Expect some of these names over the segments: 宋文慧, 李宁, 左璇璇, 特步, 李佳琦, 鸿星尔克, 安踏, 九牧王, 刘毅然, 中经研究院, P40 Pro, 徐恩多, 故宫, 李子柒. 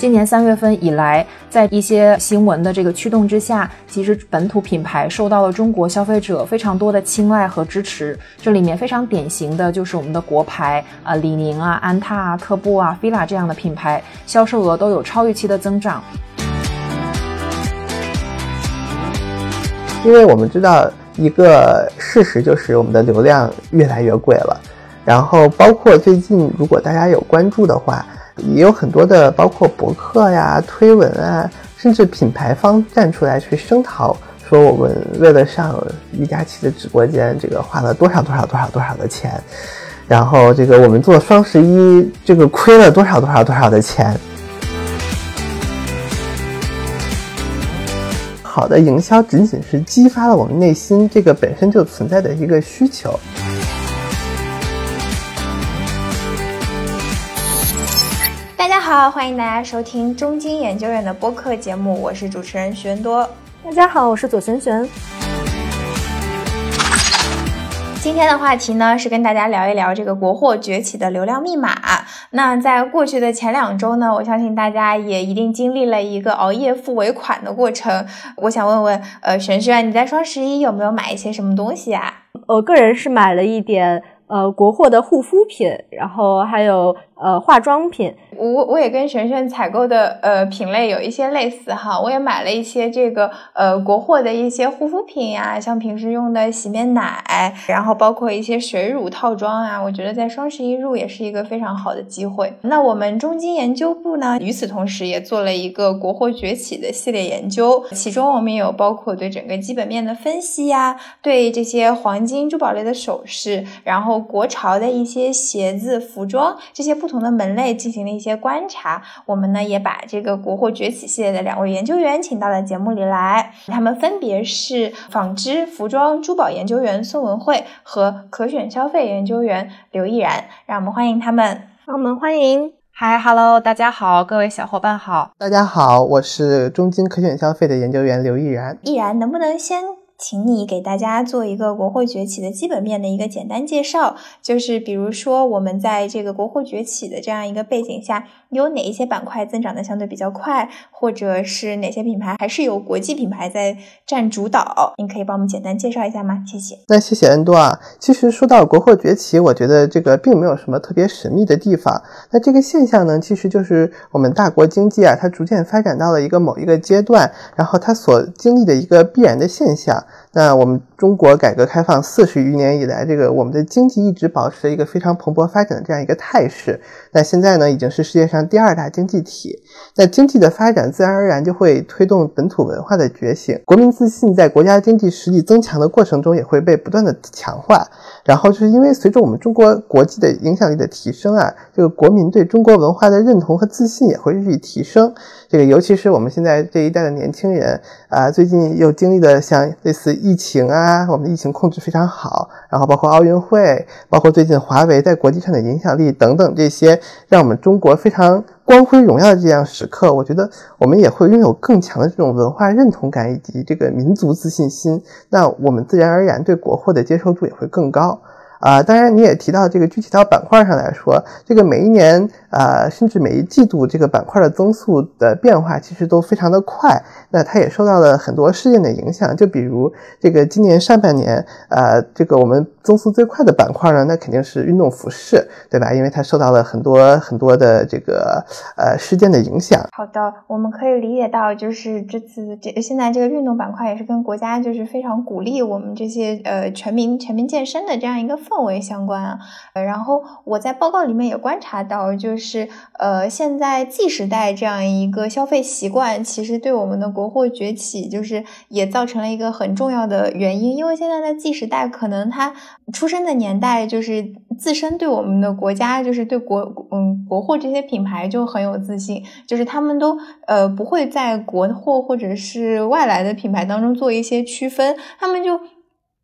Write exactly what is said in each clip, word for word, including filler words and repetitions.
今年三月份以来，在一些新闻的这个驱动之下，其实本土品牌受到了中国消费者非常多的青睐和支持。这里面非常典型的就是我们的国牌啊、呃，李宁啊、安踏啊、特步啊、fila 这样的品牌，销售额都有超预期的增长。因为我们知道一个事实，就是我们的流量越来越贵了，然后包括最近如果大家有关注的话，也有很多的包括博客呀、推文啊，甚至品牌方站出来去声讨，说我们为了上于佳琪的直播间，这个花了多少多少多少多少的钱，然后这个我们做双十一这个亏了多少多少多少的钱。好的营销仅仅是激发了我们内心这个本身就存在的一个需求。大家好，欢迎大家收听中经研究院的播客节目，我是主持人徐恩多。大家好，我是左璇璇。今天的话题呢，是跟大家聊一聊这个国货崛起的流量密码。那在过去的前两周呢，我相信大家也一定经历了一个熬夜付尾款的过程。我想问问，呃，璇璇，你在双十一有没有买一些什么东西啊？我个人是买了一点呃国货的护肤品，然后还有呃化妆品。我我也跟璇璇采购的呃品类有一些类似哈，我也买了一些这个呃国货的一些护肤品啊，像平时用的洗面奶，然后包括一些水乳套装啊，我觉得在双十一入也是一个非常好的机会。那我们中经研究部呢，与此同时也做了一个国货崛起的系列研究，其中我们也有包括对整个基本面的分析啊，对这些黄金珠宝类的首饰，然后国潮的一些鞋子、服装这些不同的门类进行了一些观察。我们呢也把这个国货崛起系列的两位研究员请到了节目里来，他们分别是纺织、服装、珠宝研究员宋文慧和可选消费研究员刘毅然，让我们欢迎他们。让我们欢迎。嗨 ，Hello， 大家好，各位小伙伴好。大家好，我是中经可选消费的研究员刘毅然。毅然，能不能先请你给大家做一个国货崛起的基本面的一个简单介绍，就是比如说我们在这个国货崛起的这样一个背景下，有哪一些板块增长的相对比较快，或者是哪些品牌还是由国际品牌在占主导，你可以帮我们简单介绍一下吗？谢谢。那谢谢恩多啊。其实说到国货崛起，我觉得这个并没有什么特别神秘的地方。那这个现象呢，其实就是我们大国经济啊，它逐渐发展到了一个某一个阶段，然后它所经历的一个必然的现象。那我们中国改革开放四十余年以来，这个我们的经济一直保持了一个非常蓬勃发展的这样一个态势。那现在呢，已经是世界上第二大经济体。那经济的发展自然而然就会推动本土文化的觉醒，国民自信在国家经济实力增强的过程中也会被不断的强化。然后就是因为随着我们中国国际的影响力的提升啊，这个国民对中国文化的认同和自信也会日益提升。这个尤其是我们现在这一代的年轻人啊，最近又经历了像类似疫情啊，我们的疫情控制非常好，然后包括奥运会，包括最近华为在国际上的影响力等等，这些让我们中国非常光辉荣耀的这样时刻，我觉得我们也会拥有更强的这种文化认同感以及这个民族自信心，那我们自然而然对国货的接受度也会更高。呃、当然你也提到这个具体到板块上来说，这个每一年呃，甚至每一季度这个板块的增速的变化其实都非常的快，那它也受到了很多事件的影响，就比如这个今年上半年呃，这个我们增速最快的板块呢，那肯定是运动服饰，对吧？因为它受到了很多很多的这个呃事件的影响。好的，我们可以理解到就是这次这现在这个运动板块也是跟国家就是非常鼓励我们这些呃全民全民健身的这样一个氛围相关啊。然后我在报告里面也观察到，就是呃，现在 Z 时代这样一个消费习惯，其实对我们的国货崛起就是也造成了一个很重要的原因。因为现在的 Z 时代可能他出生的年代就是自身对我们的国家，就是对国嗯国货这些品牌就很有自信，就是他们都呃不会在国货或者是外来的品牌当中做一些区分，他们就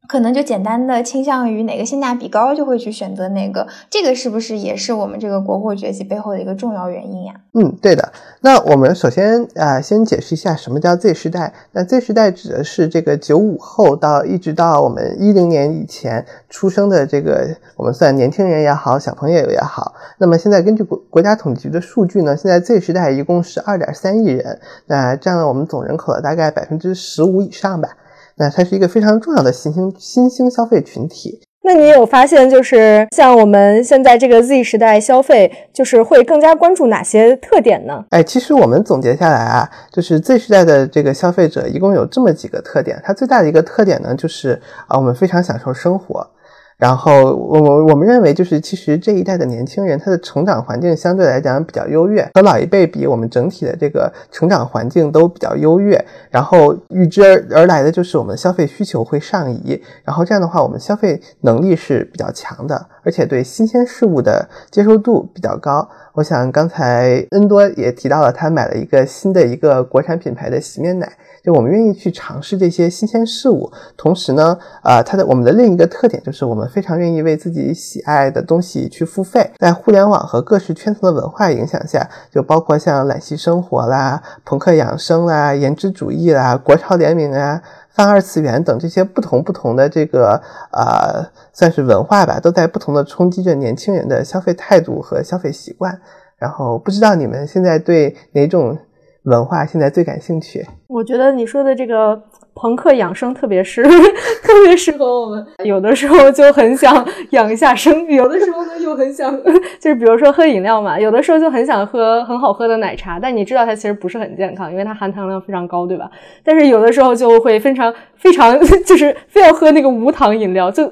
可能就简单的倾向于哪个性价比高就会去选择哪个，这个是不是也是我们这个国货崛起背后的一个重要原因呀？嗯，对的。那我们首先啊、呃，先解释一下什么叫 Z 时代。那 Z 时代指的是这个九五后到一直到我们一零年以前出生的这个，我们算年轻人也好，小朋友也好。那么现在根据国国家统计局的数据呢，现在 Z 时代一共是 二点三亿人，那占了我们总人口的大概 百分之十五 以上吧。那它是一个非常重要的新兴新兴消费群体。那你有发现就是像我们现在这个 Z 时代消费就是会更加关注哪些特点呢？哎，其实我们总结下来啊，就是 Z 时代的这个消费者一共有这么几个特点。它最大的一个特点呢，就是啊，我们非常享受生活。然后我我们认为就是其实这一代的年轻人他的成长环境相对来讲比较优越，和老一辈比我们整体的这个成长环境都比较优越，然后预知而而来的就是我们的消费需求会上移，然后这样的话我们消费能力是比较强的，而且对新鲜事物的接受度比较高。我想刚才恩多也提到了他买了一个新的一个国产品牌的洗面奶，就我们愿意去尝试这些新鲜事物，同时呢呃，它的我们的另一个特点就是我们非常愿意为自己喜爱的东西去付费。在互联网和各式圈层的文化影响下，就包括像懒系生活啦、朋克养生啦、颜值主义啦、国潮联名啊、泛二次元等这些不同不同的这个呃，算是文化吧，都在不同的冲击着年轻人的消费态度和消费习惯。然后不知道你们现在对哪种文化现在最感兴趣？我觉得你说的这个朋克养生特别是特别适合我们，有的时候就很想养一下生，有的时候呢又很想就是比如说喝饮料嘛，有的时候就很想喝很好喝的奶茶，但你知道它其实不是很健康，因为它含糖量非常高，对吧？但是有的时候就会非常非常就是非要喝那个无糖饮料，就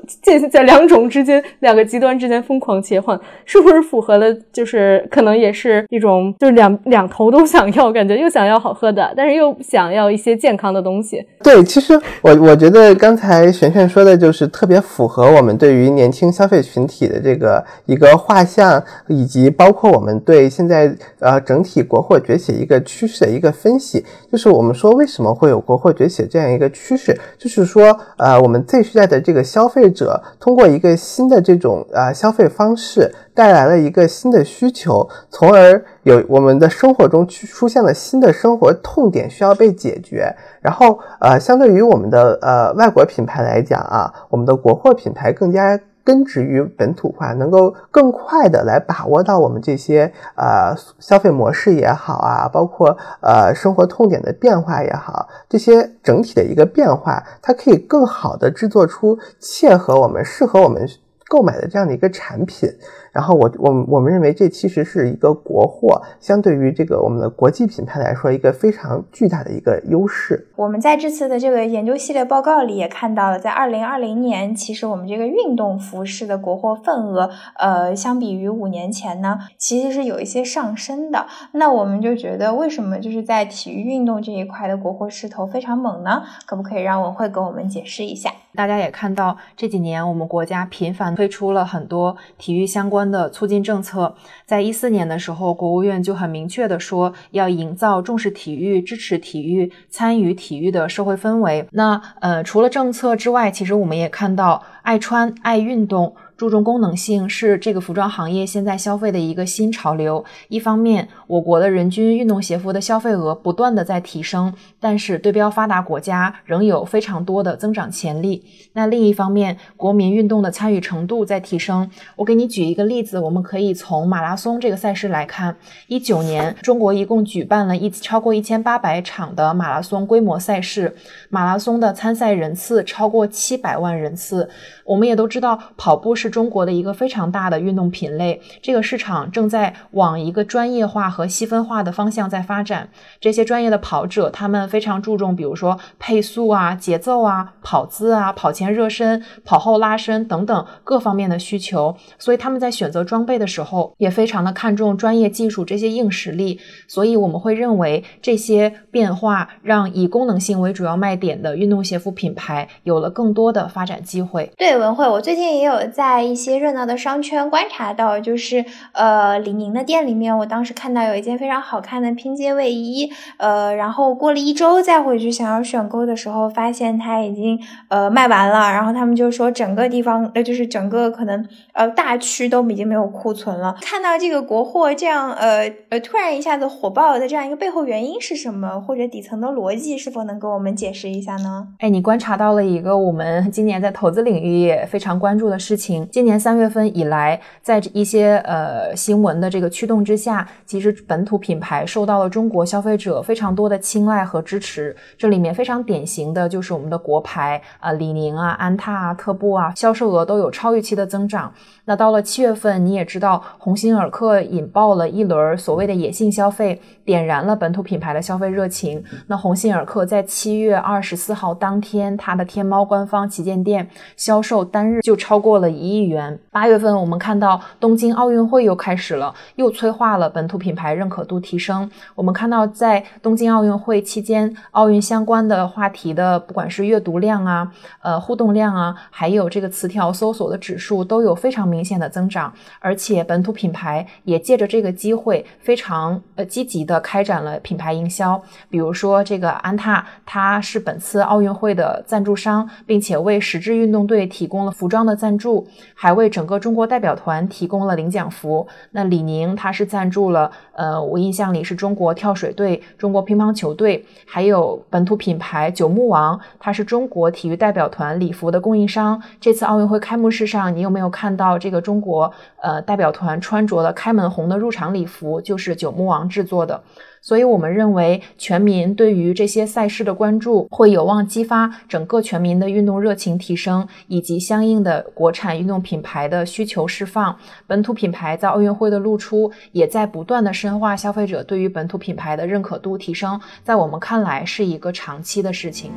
在两种之间两个极端之间疯狂切换，是不是符合了就是可能也是一种就是两两头都想要，感觉又想要好喝的，但是又想要一些健康的东西。对，其实我我觉得刚才璇璇说的就是特别符合我们对于年轻消费群体的这个一个画像，以及包括我们对现在呃整体国货崛起一个趋势的一个分析。就是我们说为什么会有国货崛起这样一个趋势，就是说呃我们 Z 时代的这个消费者通过一个新的这种呃消费方式带来了一个新的需求，从而有我们的生活中出现了新的生活痛点需要被解决。然后呃相对于我们的呃外国品牌来讲啊，我们的国货品牌更加根植于本土化，能够更快的来把握到我们这些呃消费模式也好啊，包括呃生活痛点的变化也好，这些整体的一个变化，它可以更好的制作出切合我们适合我们购买的这样的一个产品。然后我我我们认为这其实是一个国货相对于这个我们的国际品牌来说一个非常巨大的一个优势。我们在这次的这个研究系列报告里也看到了，在二零二零年其实我们这个运动服饰的国货份额呃相比于五年前呢其实是有一些上升的。那我们就觉得为什么就是在体育运动这一块的国货势头非常猛呢？可不可以让文慧给我们解释一下？大家也看到这几年我们国家频繁推出了很多体育相关的促进政策，在一四年的时候，国务院就很明确的说要营造重视体育、支持体育、参与体育的社会氛围。那呃，除了政策之外，其实我们也看到爱穿、爱运动、注重功能性是这个服装行业现在消费的一个新潮流。一方面，我国的人均运动鞋服的消费额不断的在提升，但是对标发达国家仍有非常多的增长潜力。那另一方面，国民运动的参与程度在提升。我给你举一个例子，我们可以从马拉松这个赛事来看。一九年，中国一共举办了一超过一千八百场的马拉松规模赛事，马拉松的参赛人次超过七百万人次。我们也都知道，跑步是是中国的一个非常大的运动品类，这个市场正在往一个专业化和细分化的方向在发展。这些专业的跑者，他们非常注重比如说配速啊、节奏啊、跑姿啊、跑前热身、跑后拉伸等等各方面的需求，所以他们在选择装备的时候也非常的看重专业技术这些硬实力。所以我们会认为这些变化让以功能性为主要卖点的运动鞋服品牌有了更多的发展机会。对，文慧，我最近也有在在一些热闹的商圈观察到，就是呃李宁的店里面，我当时看到有一件非常好看的拼接卫衣，呃，然后过了一周再回去想要选购的时候，发现它已经呃卖完了，然后他们就说整个地方，呃，就是整个可能呃大区都已经没有库存了。看到这个国货这样呃呃突然一下子火爆的这样一个背后原因是什么，或者底层的逻辑是否能给我们解释一下呢？哎，你观察到了一个我们今年在投资领域也非常关注的事情。今年三月份以来，在一些呃新闻的这个驱动之下，其实本土品牌受到了中国消费者非常多的青睐和支持。这里面非常典型的就是我们的国牌啊、呃，李宁啊、安踏啊、特步啊，销售额都有超预期的增长。那到了七月份，你也知道，鸿星尔克引爆了一轮所谓的野性消费，点燃了本土品牌的消费热情。那鸿星尔克在七月二十四号当天，它的天猫官方旗舰店销售单日就超过了一亿元。八月份我们看到东京奥运会又开始了，又催化了本土品牌认可度提升。我们看到在东京奥运会期间，奥运相关的话题的不管是阅读量啊、呃互动量啊，还有这个词条搜索的指数都有非常明显的增长，而且本土品牌也借着这个机会非常呃积极的开展了品牌营销。比如说这个安踏，它是本次奥运会的赞助商，并且为十支运动队提供了服装的赞助，还为整个中国代表团提供了领奖服。那李宁它是赞助了呃我印象里是中国跳水队、中国乒乓球队，还有本土品牌九牧王，它是中国体育代表团礼服的供应商。这次奥运会开幕式上，你有没有看到这个中国呃代表团穿着的开门红的入场礼服就是九牧王制作的。所以我们认为全民对于这些赛事的关注会有望激发整个全民的运动热情提升，以及相应的国产运动品牌的需求释放。本土品牌在奥运会的露出也在不断的深化消费者对于本土品牌的认可度提升，在我们看来是一个长期的事情。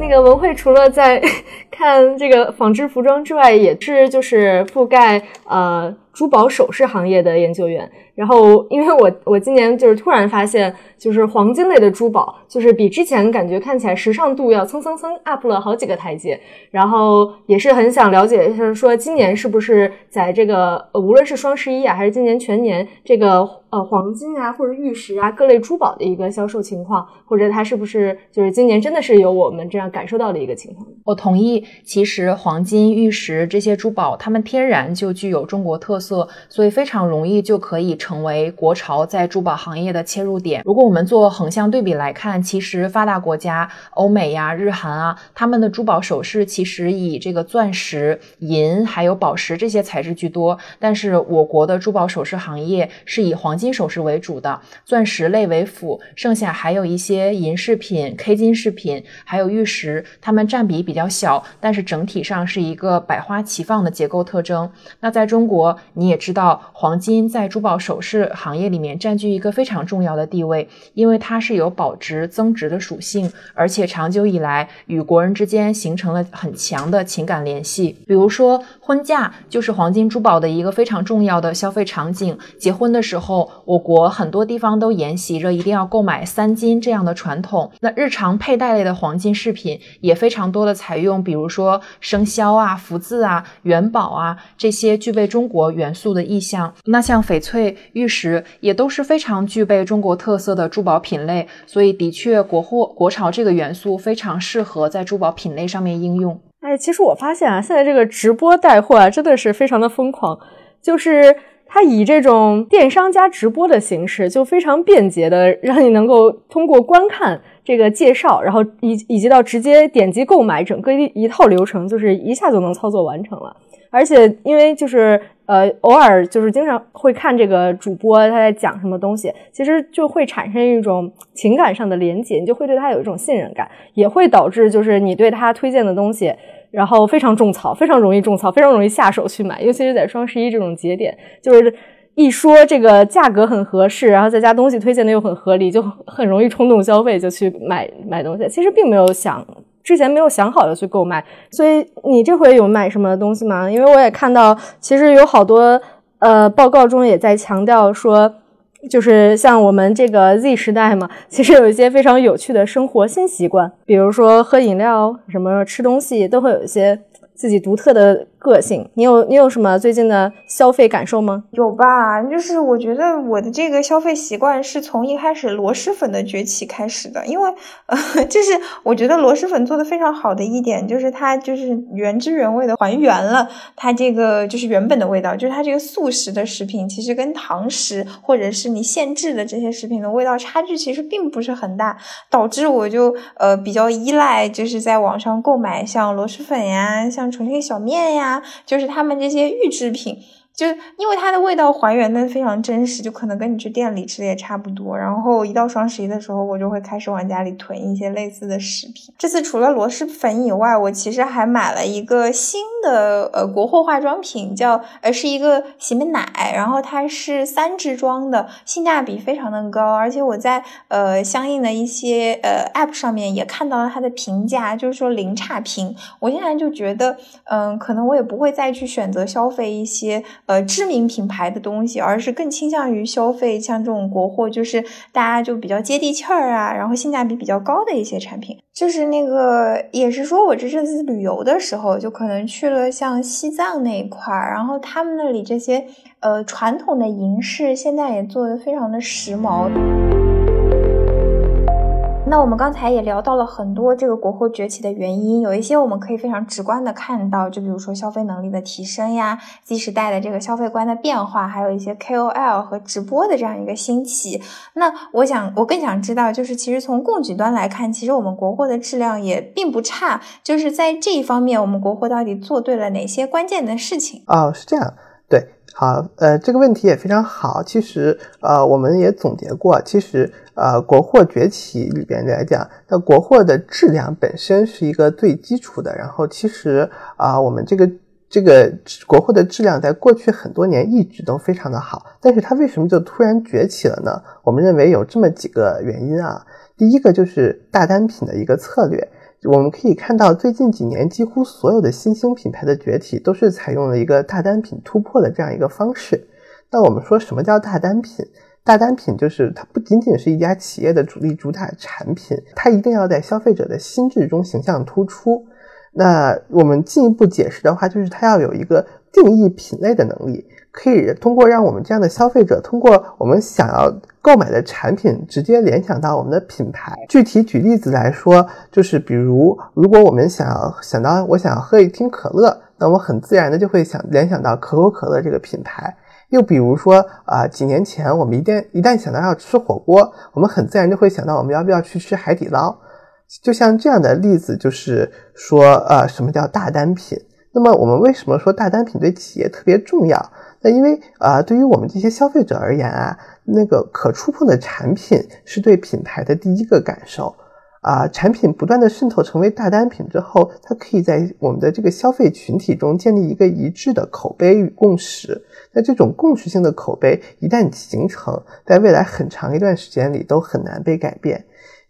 这个文慧除了在看这个纺织服装之外，也是就是覆盖呃珠宝首饰行业的研究员。然后因为我我今年就是突然发现，就是黄金类的珠宝就是比之前感觉看起来时尚度要蹭蹭蹭 up 了好几个台阶。然后也是很想了解，就是说今年是不是在这个、呃、无论是双十一啊，还是今年全年这个呃黄金啊或者玉石啊各类珠宝的一个销售情况，或者它是不是就是今年真的是有我们这样感受到的一个情况。我同意，其实黄金、玉石这些珠宝它们天然就具有中国特色，所以非常容易就可以成为国潮在珠宝行业的切入点。如果我们做横向对比来看，其实发达国家欧美呀、日韩啊，他们的珠宝首饰其实以这个钻石、银还有宝石这些材质居多，但是我国的珠宝首饰行业是以黄金金首饰为主的，钻石类为辅，剩下还有一些银饰品、K 金饰品还有玉石，它们占比比较小，但是整体上是一个百花齐放的结构特征。那在中国你也知道，黄金在珠宝首饰行业里面占据一个非常重要的地位，因为它是有保值增值的属性，而且长久以来与国人之间形成了很强的情感联系。比如说婚嫁就是黄金珠宝的一个非常重要的消费场景，结婚的时候我国很多地方都沿袭着一定要购买三金这样的传统。那日常佩戴类的黄金饰品也非常多的采用比如说生肖啊、福字啊、元宝啊这些具备中国元素的意象。那像翡翠、玉石也都是非常具备中国特色的珠宝品类，所以的确国货国潮这个元素非常适合在珠宝品类上面应用。哎，其实我发现啊，现在这个直播带货啊真的是非常的疯狂，就是它以这种电商加直播的形式，就非常便捷的让你能够通过观看这个介绍，然后以以及到直接点击购买，整个一一套流程就是一下就能操作完成了。而且因为就是呃偶尔就是经常会看这个主播他在讲什么东西，其实就会产生一种情感上的连结，你就会对他有一种信任感，也会导致就是你对他推荐的东西然后非常种草，非常容易种草，非常容易下手去买，尤其是在双十一这种节点，就是一说这个价格很合适，然后再加东西推荐的又很合理，就很容易冲动消费，就去买买东西。其实并没有想之前没有想好的去购买，所以你这回有买什么东西吗？因为我也看到，其实有好多呃报告中也在强调说，就是像我们这个 Z 时代嘛，其实有一些非常有趣的生活新习惯，比如说喝饮料、什么吃东西，都会有一些自己独特的个性。你有你有什么最近的消费感受吗？有吧，就是我觉得我的这个消费习惯是从一开始螺蛳粉的崛起开始的，因为呃，就是我觉得螺蛳粉做的非常好的一点就是它就是原汁原味的还原了它这个就是原本的味道，就是它这个速食的食品其实跟堂食或者是你现制的这些食品的味道差距其实并不是很大，导致我就呃比较依赖就是在网上购买像螺蛳粉呀像重庆小面呀，就是他们这些预制品，就因为它的味道还原的非常真实，就可能跟你去店里吃的也差不多。然后一到双十一的时候，我就会开始往家里囤一些类似的食品。这次除了螺蛳粉以外，我其实还买了一个新的呃国货化妆品，叫呃是一个洗面奶，然后它是三支装的，性价比非常的高。而且我在呃相应的一些呃 app 上面也看到了它的评价，就是说零差评。我现在就觉得，嗯、呃，可能我也不会再去选择消费一些呃，知名品牌的东西，而是更倾向于消费像这种国货，就是大家就比较接地气儿啊，然后性价比比较高的一些产品。就是那个，也是说我这阵子旅游的时候，就可能去了像西藏那一块，然后他们那里这些呃传统的银饰，现在也做得非常的时髦。那我们刚才也聊到了很多这个国货崛起的原因，有一些我们可以非常直观的看到，就比如说消费能力的提升呀，Z时代的这个消费观的变化，还有一些 K O L 和直播的这样一个兴起。那我想我更想知道，就是其实从供给端来看，其实我们国货的质量也并不差，就是在这一方面我们国货到底做对了哪些关键的事情？哦，是这样，对，好，呃，这个问题也非常好。其实，呃，我们也总结过，其实，呃，国货崛起里边来讲，那国货的质量本身是一个最基础的。然后，其实，啊、呃，我们这个这个国货的质量在过去很多年一直都非常的好，但是它为什么就突然崛起了呢？我们认为有这么几个原因啊。第一个就是大单品的一个策略。我们可以看到最近几年几乎所有的新兴品牌的崛起都是采用了一个大单品突破的这样一个方式。那我们说什么叫大单品？大单品就是它不仅仅是一家企业的主力主打产品，它一定要在消费者的心智中形象突出。那我们进一步解释的话，就是它要有一个定义品类的能力，可以通过让我们这样的消费者通过我们想要购买的产品直接联想到我们的品牌。具体举例子来说，就是比如如果我们想要想到我想要喝一听可乐，那我们很自然的就会想联想到可口可乐这个品牌。又比如说啊、呃，几年前我们一旦一旦想到要吃火锅，我们很自然就会想到我们要不要去吃海底捞。就像这样的例子，就是说呃，什么叫大单品。那么我们为什么说大单品对企业特别重要？那因为呃，对于我们这些消费者而言啊，那个可触碰的产品是对品牌的第一个感受啊、呃。产品不断的渗透成为大单品之后，它可以在我们的这个消费群体中建立一个一致的口碑与共识。那这种共识性的口碑一旦形成，在未来很长一段时间里都很难被改变。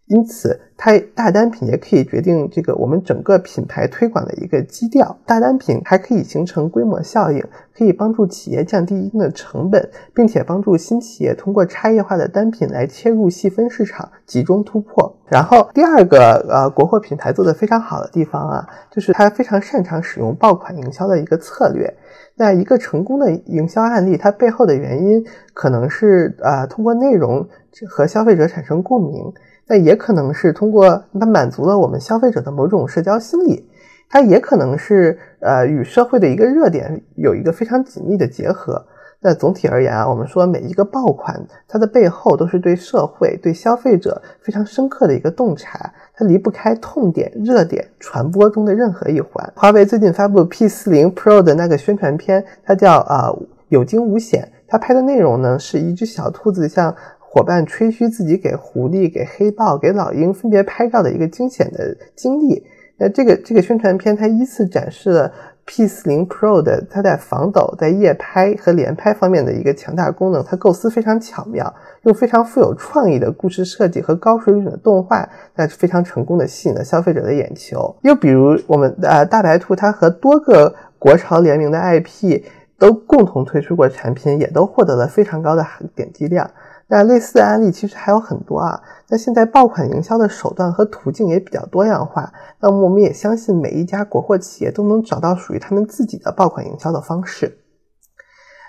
因此它大单品也可以决定这个我们整个品牌推广的一个基调。大单品还可以形成规模效应，可以帮助企业降低一定的成本，并且帮助新企业通过差异化的单品来切入细分市场，集中突破。然后第二个呃，国货品牌做得非常好的地方啊，就是它非常擅长使用爆款营销的一个策略。那一个成功的营销案例，它背后的原因可能是呃，通过内容和消费者产生共鸣，那也可能是通过它满足了我们消费者的某种社交心理，它也可能是呃与社会的一个热点有一个非常紧密的结合。那总体而言啊，我们说每一个爆款，它的背后都是对社会、对消费者非常深刻的一个洞察，它离不开痛点、热点、传播中的任何一环。华为最近发布 P 四十 Pro 的那个宣传片，它叫啊、呃、有惊无险，它拍的内容呢是一只小兔子像伙伴吹嘘自己给狐狸、给黑豹、给老鹰分别拍照的一个惊险的经历。那这个这个宣传片它依次展示了 P 四十 Pro 的它在防抖、在夜拍和连拍方面的一个强大功能，它构思非常巧妙，用非常富有创意的故事设计和高水准的动画，那非常成功的吸引了消费者的眼球。又比如我们呃大白兔，它和多个国潮联名的 I P 都共同推出过产品，也都获得了非常高的点击量。那类似的案例其实还有很多啊。那现在爆款营销的手段和途径也比较多样化，那么我们也相信每一家国货企业都能找到属于他们自己的爆款营销的方式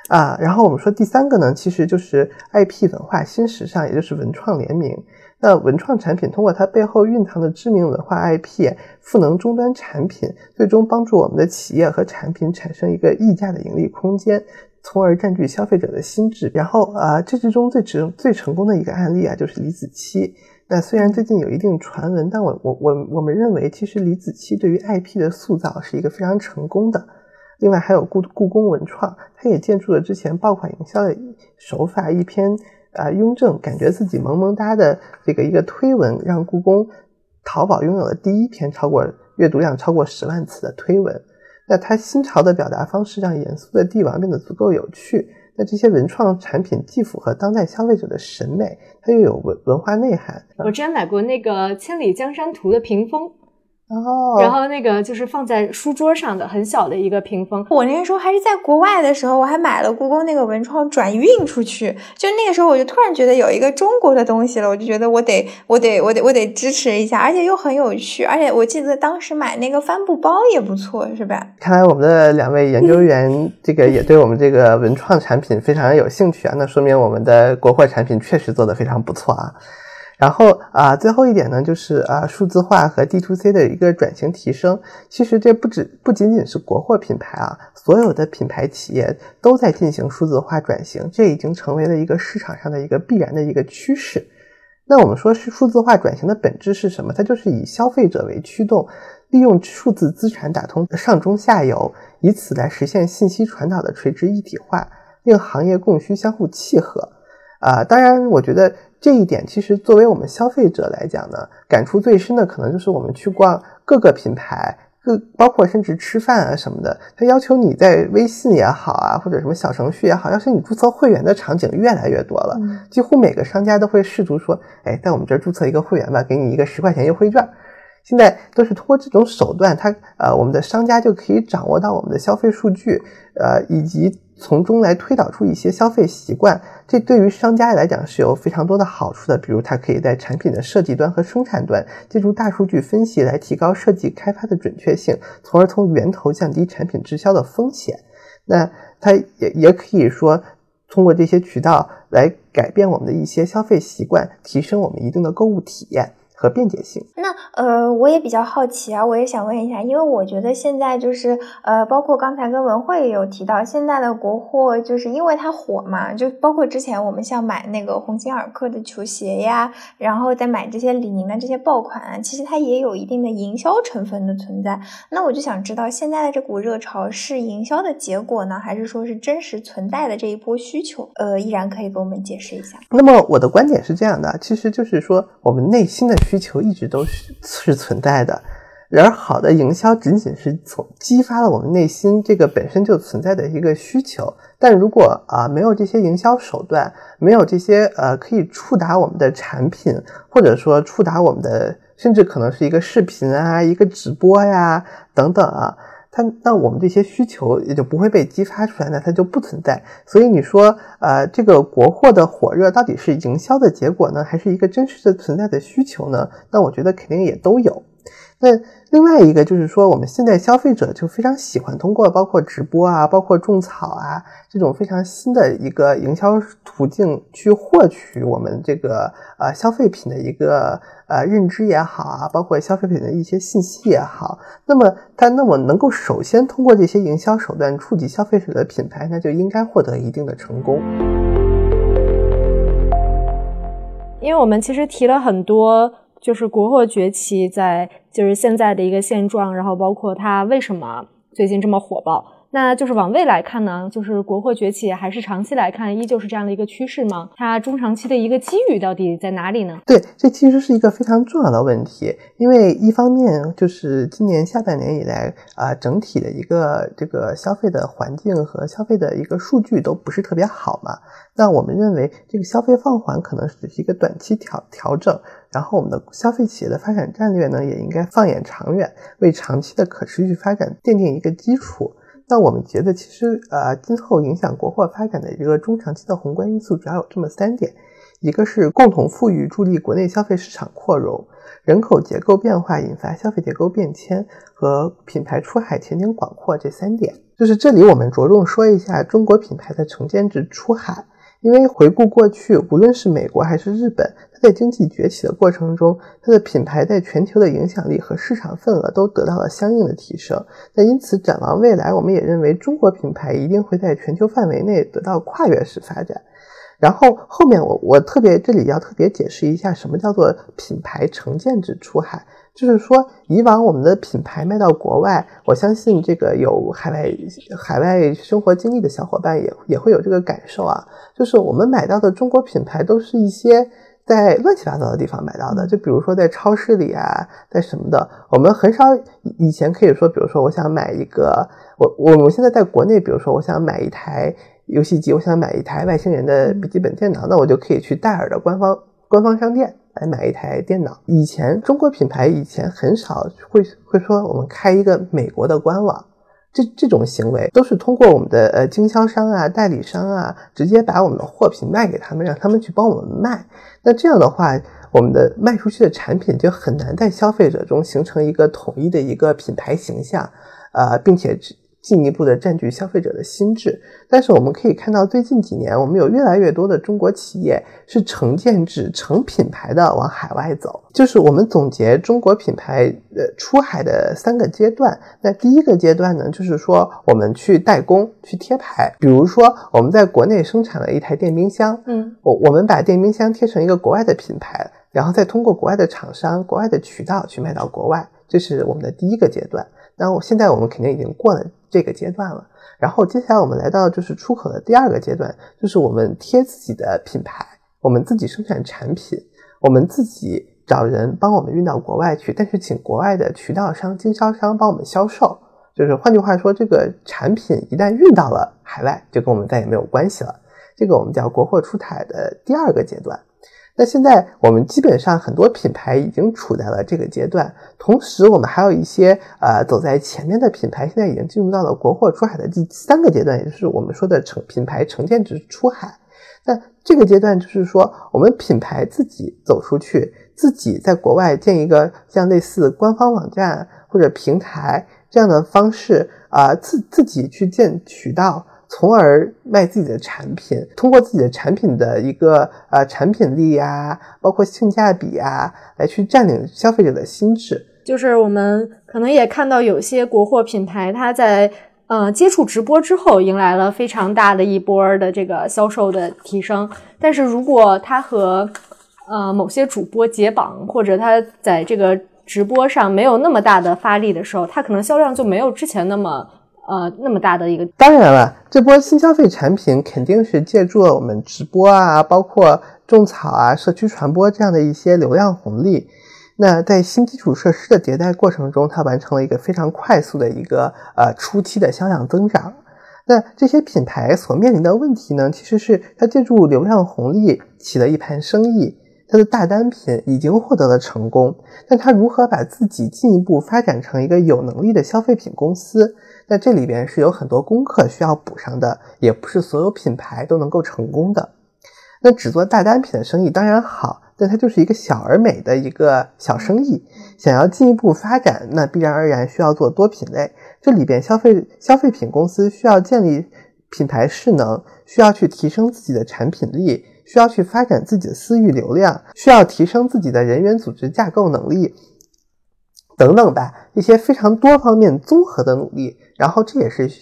啊。然后我们说第三个呢，其实就是 I P 文化新时尚，也就是文创联名。那文创产品通过它背后蕴藏的知名文化 I P 赋能终端产品，最终帮助我们的企业和产品产生一个溢价的盈利空间，从而占据消费者的心智。然后呃，这之中最最成功的一个案例啊，就是李子柒。那虽然最近有一定传闻，但我我我我们认为其实李子柒对于 I P 的塑造是一个非常成功的。另外还有故故宫文创，它也借助了之前爆款营销的手法，一篇呃雍正感觉自己萌萌哒的这个一个推文，让故宫淘宝拥有了第一篇超过阅读量超过十万次的推文。那它新潮的表达方式让严肃的帝王变得足够有趣。那这些文创产品既符合当代消费者的审美，它又有 文, 文化内涵。我之前买过那个千里江山图的屏风，Oh. 然后那个就是放在书桌上的很小的一个屏风。我那个时候还是在国外的时候，我还买了故宫那个文创转运出去，就那个时候我就突然觉得有一个中国的东西了，我就觉得我得我得我得我得支持一下，而且又很有趣，而且我记得当时买那个帆布包也不错，是吧？看来我们的两位研究员这个也对我们这个文创产品非常有兴趣啊，那说明我们的国货产品确实做得非常不错啊。然后啊、呃，最后一点呢，就是啊、呃，数字化和 D to C 的一个转型提升。其实这不只不仅仅是国货品牌啊，所有的品牌企业都在进行数字化转型，这已经成为了一个市场上的一个必然的一个趋势。那我们说是数字化转型的本质是什么？它就是以消费者为驱动，利用数字资产打通上中下游，以此来实现信息传导的垂直一体化，令行业供需相互契合。啊、呃，当然，我觉得。这一点其实作为我们消费者来讲呢，感触最深的可能就是我们去逛各个品牌，各包括甚至吃饭啊什么的，它要求你在微信也好啊，或者什么小程序也好，要求你注册会员的场景越来越多了、嗯、几乎每个商家都会试图说，哎，在我们这儿注册一个会员吧，给你一个十块钱优惠券。现在都是通过这种手段，它呃，我们的商家就可以掌握到我们的消费数据，呃，以及从中来推导出一些消费习惯，这对于商家来讲是有非常多的好处的。比如它可以在产品的设计端和生产端借助大数据分析来提高设计开发的准确性，从而从源头降低产品滞销的风险。那它也也可以说通过这些渠道来改变我们的一些消费习惯，提升我们一定的购物体验和便捷性。那呃，我也比较好奇啊，我也想问一下，因为我觉得现在就是呃，包括刚才跟文慧也有提到，现在的国货就是因为它火嘛，就包括之前我们像买那个鸿星尔克的球鞋呀，然后再买这些李宁的这些爆款啊，其实它也有一定的营销成分的存在。那我就想知道，现在的这股热潮是营销的结果呢，还是说是真实存在的这一波需求？呃，依然可以给我们解释一下。那么我的观点是这样的，其实就是说我们内心的需求一直都是是存在的，然而好的营销仅仅是从激发了我们内心这个本身就存在的一个需求，但如果啊、呃、没有这些营销手段，没有这些呃可以触达我们的产品，或者说触达我们的甚至可能是一个视频啊，一个直播呀等等啊，它那我们这些需求也就不会被激发出来，那它就不存在。所以你说呃，这个国货的火热到底是营销的结果呢，还是一个真实的存在的需求呢？那我觉得肯定也都有。那另外一个就是说，我们现在消费者就非常喜欢通过包括直播啊，包括种草啊这种非常新的一个营销途径去获取我们这个呃消费品的一个呃认知也好啊，包括消费品的一些信息也好。那么它那么能够首先通过这些营销手段触及消费者的品牌，那就应该获得一定的成功。因为我们其实提了很多就是国货崛起在就是现在的一个现状，然后包括它为什么最近这么火爆。那就是往未来看呢，就是国货崛起还是长期来看依旧是这样的一个趋势吗？它中长期的一个机遇到底在哪里呢？对，这其实是一个非常重要的问题。因为一方面就是今年下半年以来啊、呃，整体的一个这个消费的环境和消费的一个数据都不是特别好嘛，那我们认为这个消费放缓可能只是一个短期调调整，然后我们的消费企业的发展战略呢，也应该放眼长远，为长期的可持续发展奠定一个基础。那我们觉得其实呃，今后影响国货发展的一个中长期的宏观因素主要有这么三点。一个是共同富裕助力国内消费市场扩容，人口结构变化引发消费结构变迁和品牌出海前景广阔这三点。就是这里我们着重说一下中国品牌的承建制出海，因为回顾过去，无论是美国还是日本，它在经济崛起的过程中，它的品牌在全球的影响力和市场份额都得到了相应的提升。那因此展望未来，我们也认为中国品牌一定会在全球范围内得到跨越式发展。然后后面我我特别这里要特别解释一下什么叫做品牌承建制出海，就是说以往我们的品牌卖到国外，我相信这个有海外海外生活经历的小伙伴也也会有这个感受啊，就是我们买到的中国品牌都是一些在乱七八糟的地方买到的，就比如说在超市里啊，在什么的，我们很少以前可以说，比如说我想买一个，我我我现在在国内，比如说我想买一台游戏机，我想买一台外星人的笔记本电脑，那我就可以去戴尔的官方官方商店来买一台电脑。以前中国品牌以前很少会会说我们开一个美国的官网，这这种行为都是通过我们的呃经销商啊、代理商啊，直接把我们的货品卖给他们，让他们去帮我们卖。那这样的话，我们的卖出去的产品就很难在消费者中形成一个统一的一个品牌形象，呃，并且进一步的占据消费者的心智。但是我们可以看到最近几年，我们有越来越多的中国企业是承建制、成品牌的往海外走。就是我们总结中国品牌呃出海的三个阶段。那第一个阶段呢，就是说我们去代工、去贴牌。比如说我们在国内生产了一台电冰箱，嗯，我我们把电冰箱贴成一个国外的品牌，然后再通过国外的厂商、国外的渠道去卖到国外，这是我们的第一个阶段。那我现在我们肯定已经过了这个阶段了，然后接下来我们来到就是出口的第二个阶段，就是我们贴自己的品牌，我们自己生产产品，我们自己找人帮我们运到国外去，但是请国外的渠道商、经销商帮我们销售。就是换句话说，这个产品一旦运到了海外，就跟我们再也没有关系了，这个我们叫国货出海的第二个阶段。那现在我们基本上很多品牌已经处在了这个阶段，同时我们还有一些呃走在前面的品牌，现在已经进入到了国货出海的第三个阶段，也就是我们说的成品牌承建制出海。那这个阶段就是说，我们品牌自己走出去，自己在国外建一个像类似官方网站或者平台这样的方式，呃自自己去建渠道，从而卖自己的产品，通过自己的产品的一个呃产品力啊，包括性价比啊，来去占领消费者的心智。就是我们可能也看到有些国货品牌，它在呃接触直播之后，迎来了非常大的一波的这个销售的提升。但是如果它和呃某些主播解绑，或者它在这个直播上没有那么大的发力的时候，它可能销量就没有之前那么。呃，那么大的一个，当然了，这波新消费产品肯定是借助了我们直播啊，包括种草啊、社区传播这样的一些流量红利。那在新基础设施的迭代过程中，它完成了一个非常快速的一个呃初期的销量增长。那这些品牌所面临的问题呢，其实是它借助流量红利起了一盘生意，它的大单品已经获得了成功，但它如何把自己进一步发展成一个有能力的消费品公司？那这里边是有很多功课需要补上的，也不是所有品牌都能够成功的。那只做大单品的生意当然好，但它就是一个小而美的一个小生意，想要进一步发展，那必然而然需要做多品类。这里边消费消费品公司需要建立品牌势能，需要去提升自己的产品力，需要去发展自己的私域流量，需要提升自己的人员组织架构能力等等吧，一些非常多方面综合的努力，然后这也是需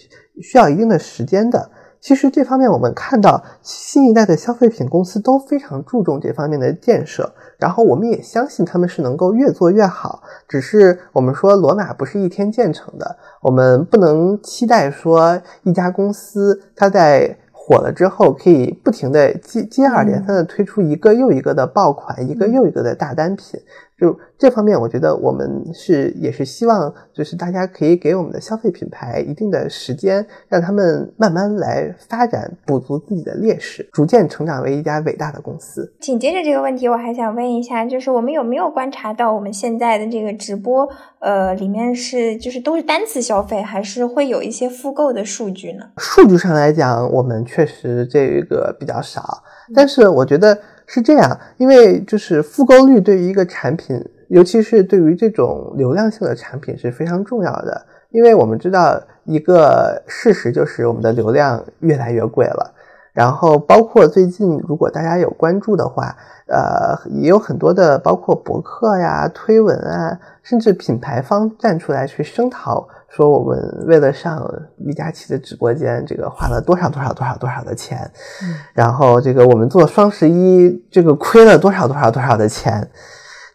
要一定的时间的。其实这方面我们看到新一代的消费品公司都非常注重这方面的建设，然后我们也相信他们是能够越做越好，只是我们说罗马不是一天建成的，我们不能期待说一家公司它在火了之后可以不停的接接二连三的推出一个又一个的爆款、嗯、一个又一个的大单品。就这方面我觉得我们是也是希望就是大家可以给我们的消费品牌一定的时间，让他们慢慢来发展，补足自己的劣势，逐渐成长为一家伟大的公司。紧接着这个问题我还想问一下，就是我们有没有观察到我们现在的这个直播呃，里面是就是都是单次消费，还是会有一些复购的数据呢？数据上来讲我们确实这个比较少，但是我觉得是这样，因为就是复购率对于一个产品，尤其是对于这种流量性的产品是非常重要的。因为我们知道一个事实就是我们的流量越来越贵了，然后包括最近如果大家有关注的话，呃，也有很多的包括博客呀、推文啊，甚至品牌方站出来去声讨，说我们为了上李佳琦的直播间，这个花了多少多少多少多少的钱，嗯、然后这个我们做双十一这个亏了多少多少多少的钱，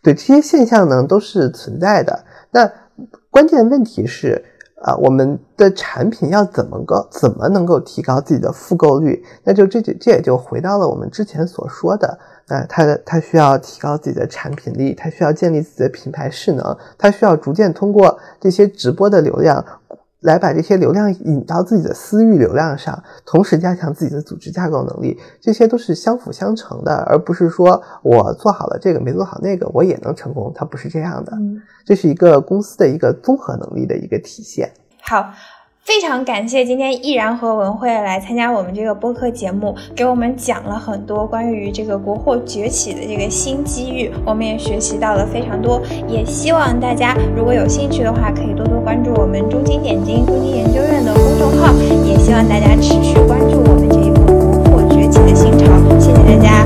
对，这些现象呢都是存在的。那关键问题是啊、呃，我们的产品要怎么个怎么能够提高自己的复购率？那就这这也就回到了我们之前所说的，那、呃、它它需要提高自己的产品力，它需要建立自己的品牌势能，它需要逐渐通过这些直播的流量来把这些流量引到自己的私域流量上，同时加强自己的组织架构能力，这些都是相辅相成的，而不是说我做好了这个没做好那个我也能成功，它不是这样的。嗯，这是一个公司的一个综合能力的一个体现。好，非常感谢今天毅然和文慧来参加我们这个播客节目，给我们讲了很多关于这个国货崛起的这个新机遇，我们也学习到了非常多，也希望大家如果有兴趣的话可以多多关注我们中经点金中经研究院的公众号，也希望大家持续关注我们这一波国货崛起的新潮。谢谢大家。